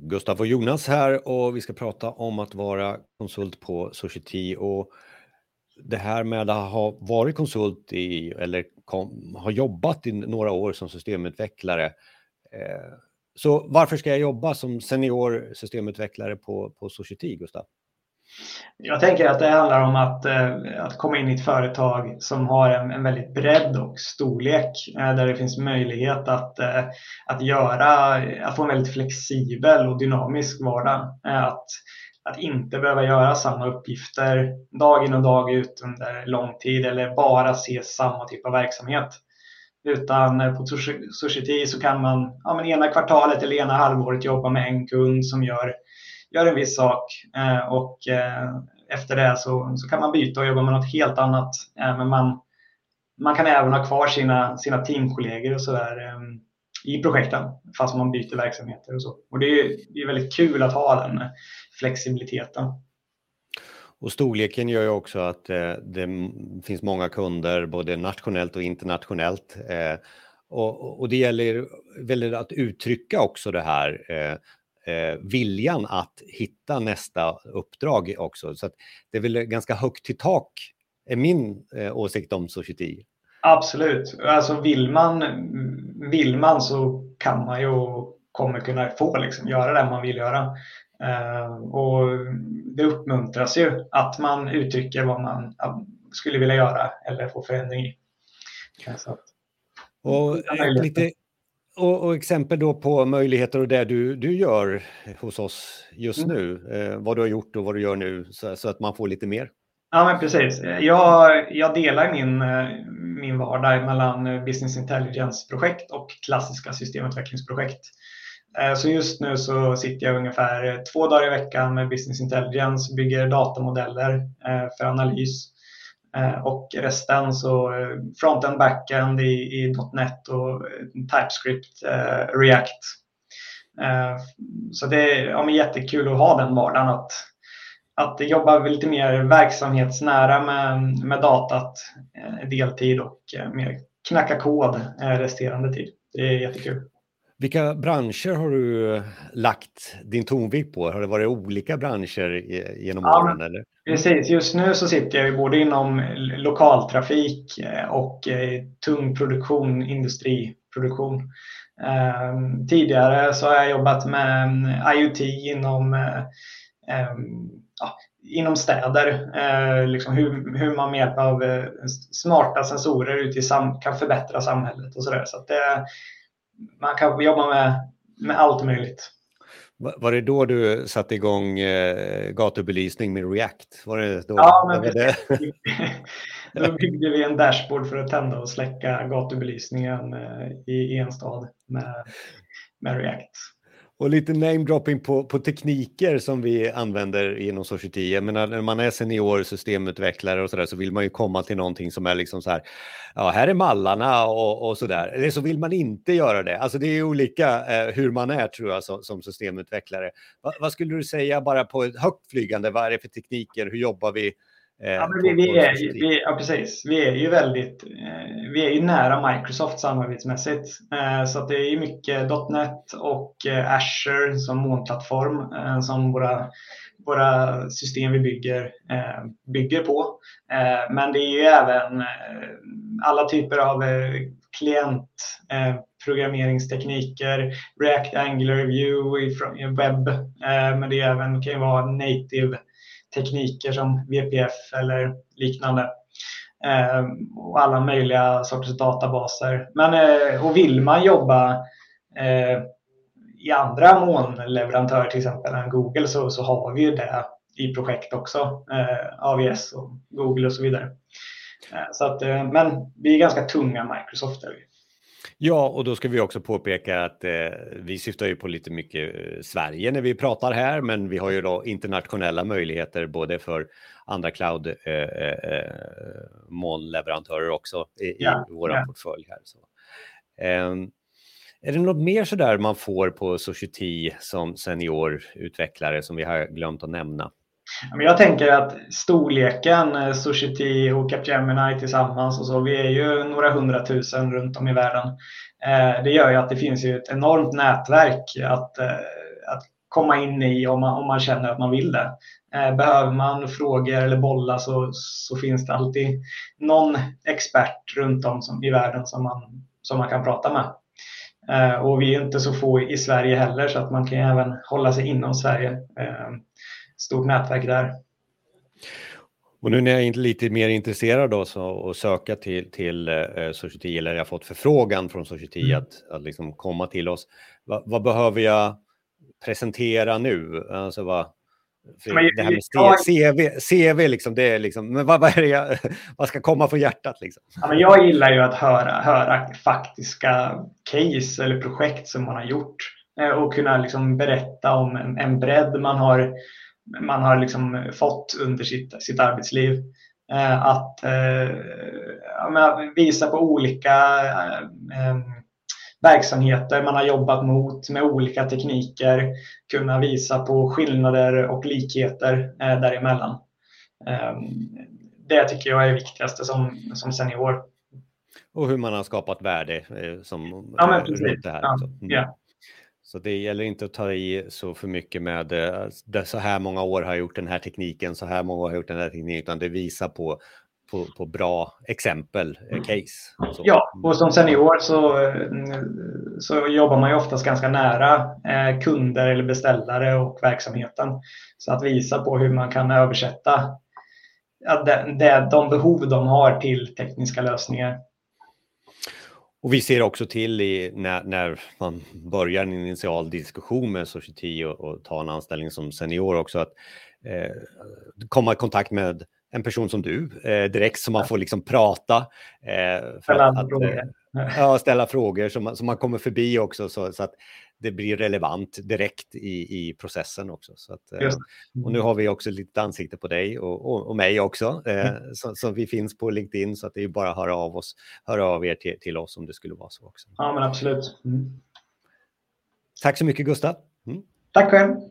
Gustav och Jonas här och vi ska prata om att vara konsult på Society och det här med att ha varit konsult i eller ha jobbat i några år som systemutvecklare. Så varför ska jag jobba som senior systemutvecklare på Society, Gustav? Jag tänker att det handlar om att komma in i ett företag som har en väldigt bredd och storlek där det finns möjlighet att få en väldigt flexibel och dynamisk vardag. Att inte behöva göra samma uppgifter dag in och dag ut under lång tid eller bara se samma typ av verksamhet. Utan på Society så kan man ena kvartalet eller ena halvåret jobba med en kund som gör en viss sak och efter det så kan man byta och jobba med något helt annat. Men man kan även ha kvar sina teamkollegor och sådär i projekten fast man byter verksamheter och så. Och det är väldigt kul att ha den flexibiliteten. Och storleken gör ju också att det finns många kunder både nationellt och internationellt. Och det gäller väl att uttrycka också det här viljan att hitta nästa uppdrag också. Så att det är väl ganska högt i tak är min åsikt om Society. Absolut. Alltså vill man så kan man ju och kommer kunna få göra det man vill göra. Och det uppmuntras ju att man uttrycker vad man skulle vilja göra eller få förändring i. Så att, och exempel då på möjligheter och det du gör hos oss just nu. Vad du har gjort och vad du gör nu så att man får lite mer. Ja, men precis. Jag delar min vardag mellan Business Intelligence-projekt och klassiska systemutvecklingsprojekt. Så just nu så sitter jag ungefär 2 dagar i veckan med Business Intelligence, bygger datamodeller för analys. Och resten så front-end, back-end i .NET och TypeScript, React. Så det är jättekul att ha den vardagen att jobba lite mer verksamhetsnära med datat deltid och mer knacka kod resterande tid. Det är jättekul. Vilka branscher har du lagt din tonvikt på? Har det varit olika branscher genom åren? Eller? Precis, just nu så sitter jag både inom lokaltrafik och tung produktion, industriproduktion. Tidigare så har jag jobbat med IoT inom städer. Hur man med hjälp av smarta sensorer kan förbättra samhället och sådär. Så att man kan jobba med allt möjligt. Var det då du satte igång gatubelysning med React? Var det då? Ja, men då byggde vi en dashboard för att tända och släcka gatubelysningen i en stad med React. Och lite name-dropping på tekniker som vi använder inom Society. Jag menar, när man är senior systemutvecklare och sådär så vill man ju komma till någonting som är liksom så här, ja, här är mallarna och sådär. Eller så vill man inte göra det. Alltså det är olika hur man är, tror jag, som systemutvecklare. Vad skulle du säga bara på ett högt flygande? Vad är det för tekniker? Hur jobbar vi? Vi är ju nära Microsoft samarbetsmässigt, så att det är ju mycket .NET och Azure som molnplattform som våra system vi bygger på. Men det är ju även alla typer av klientprogrammeringstekniker, React, Angular, Vue från webb, men det är även kan ju vara native tekniker som VPF eller liknande och alla möjliga sorters databaser. Och vill man jobba i andra molnleverantörer, till exempel än Google, så har vi ju det i projekt också, AWS och Google och så vidare. Så att, men vi är ganska tunga Microsoft där vi. Ja, och då ska vi också påpeka att vi syftar ju på lite mycket Sverige när vi pratar här, men vi har ju då internationella möjligheter både för andra cloud-molnleverantörer också i våra portfölj här. Så. Är det något mer så där man får på Society som seniorutvecklare som vi har glömt att nämna? Jag tänker att storleken Society och Capgemini tillsammans och så, vi är ju några 100 000 runt om i världen. Det gör ju att det finns ju ett enormt nätverk att komma in i om man känner att man vill det. Behöver man frågor eller bolla så finns det alltid någon expert runt om i världen som man kan prata med. Och vi är inte så få i Sverige heller, så att man kan även hålla sig inom Sverige. Stort nätverk där. Och nu när jag är lite mer intresserad då, så att söka till Society, eller jag har fått förfrågan från Society att liksom komma till oss. Vad behöver jag presentera nu? Alltså det här med CV liksom, det är liksom, men vad ska komma från hjärtat liksom? Ja, men jag gillar ju att höra faktiska case eller projekt som man har gjort, och kunna liksom berätta om en bredd man har liksom fått under sitt arbetsliv. Att visa på olika verksamheter man har jobbat med olika tekniker, kunna visa på skillnader och likheter däremellan. Det tycker jag är det viktigaste som senior. Och hur man har skapat värde som runt det här. Ja, så det gäller inte att ta i så för mycket med så här många år har jag gjort den här tekniken, så här många år har jag gjort den här tekniken, utan det visar på bra exempel, case. Så. Ja, och som senior så jobbar man ju oftast ganska nära kunder eller beställare och verksamheten. Så att visa på hur man kan översätta de behov de har till tekniska lösningar. Och vi ser också till när man börjar en initial diskussion med Society och ta en anställning som senior också, att komma i kontakt med en person som du direkt, som man får liksom prata, ställa frågor som man kommer förbi också, så att det blir relevant direkt i processen också. Så att, och nu har vi också lite ansikte på dig och mig också, som vi finns på LinkedIn, så att det är bara att höra av er till oss om det skulle vara så också. Ja, men absolut. Tack så mycket, Gustav. Tack själv.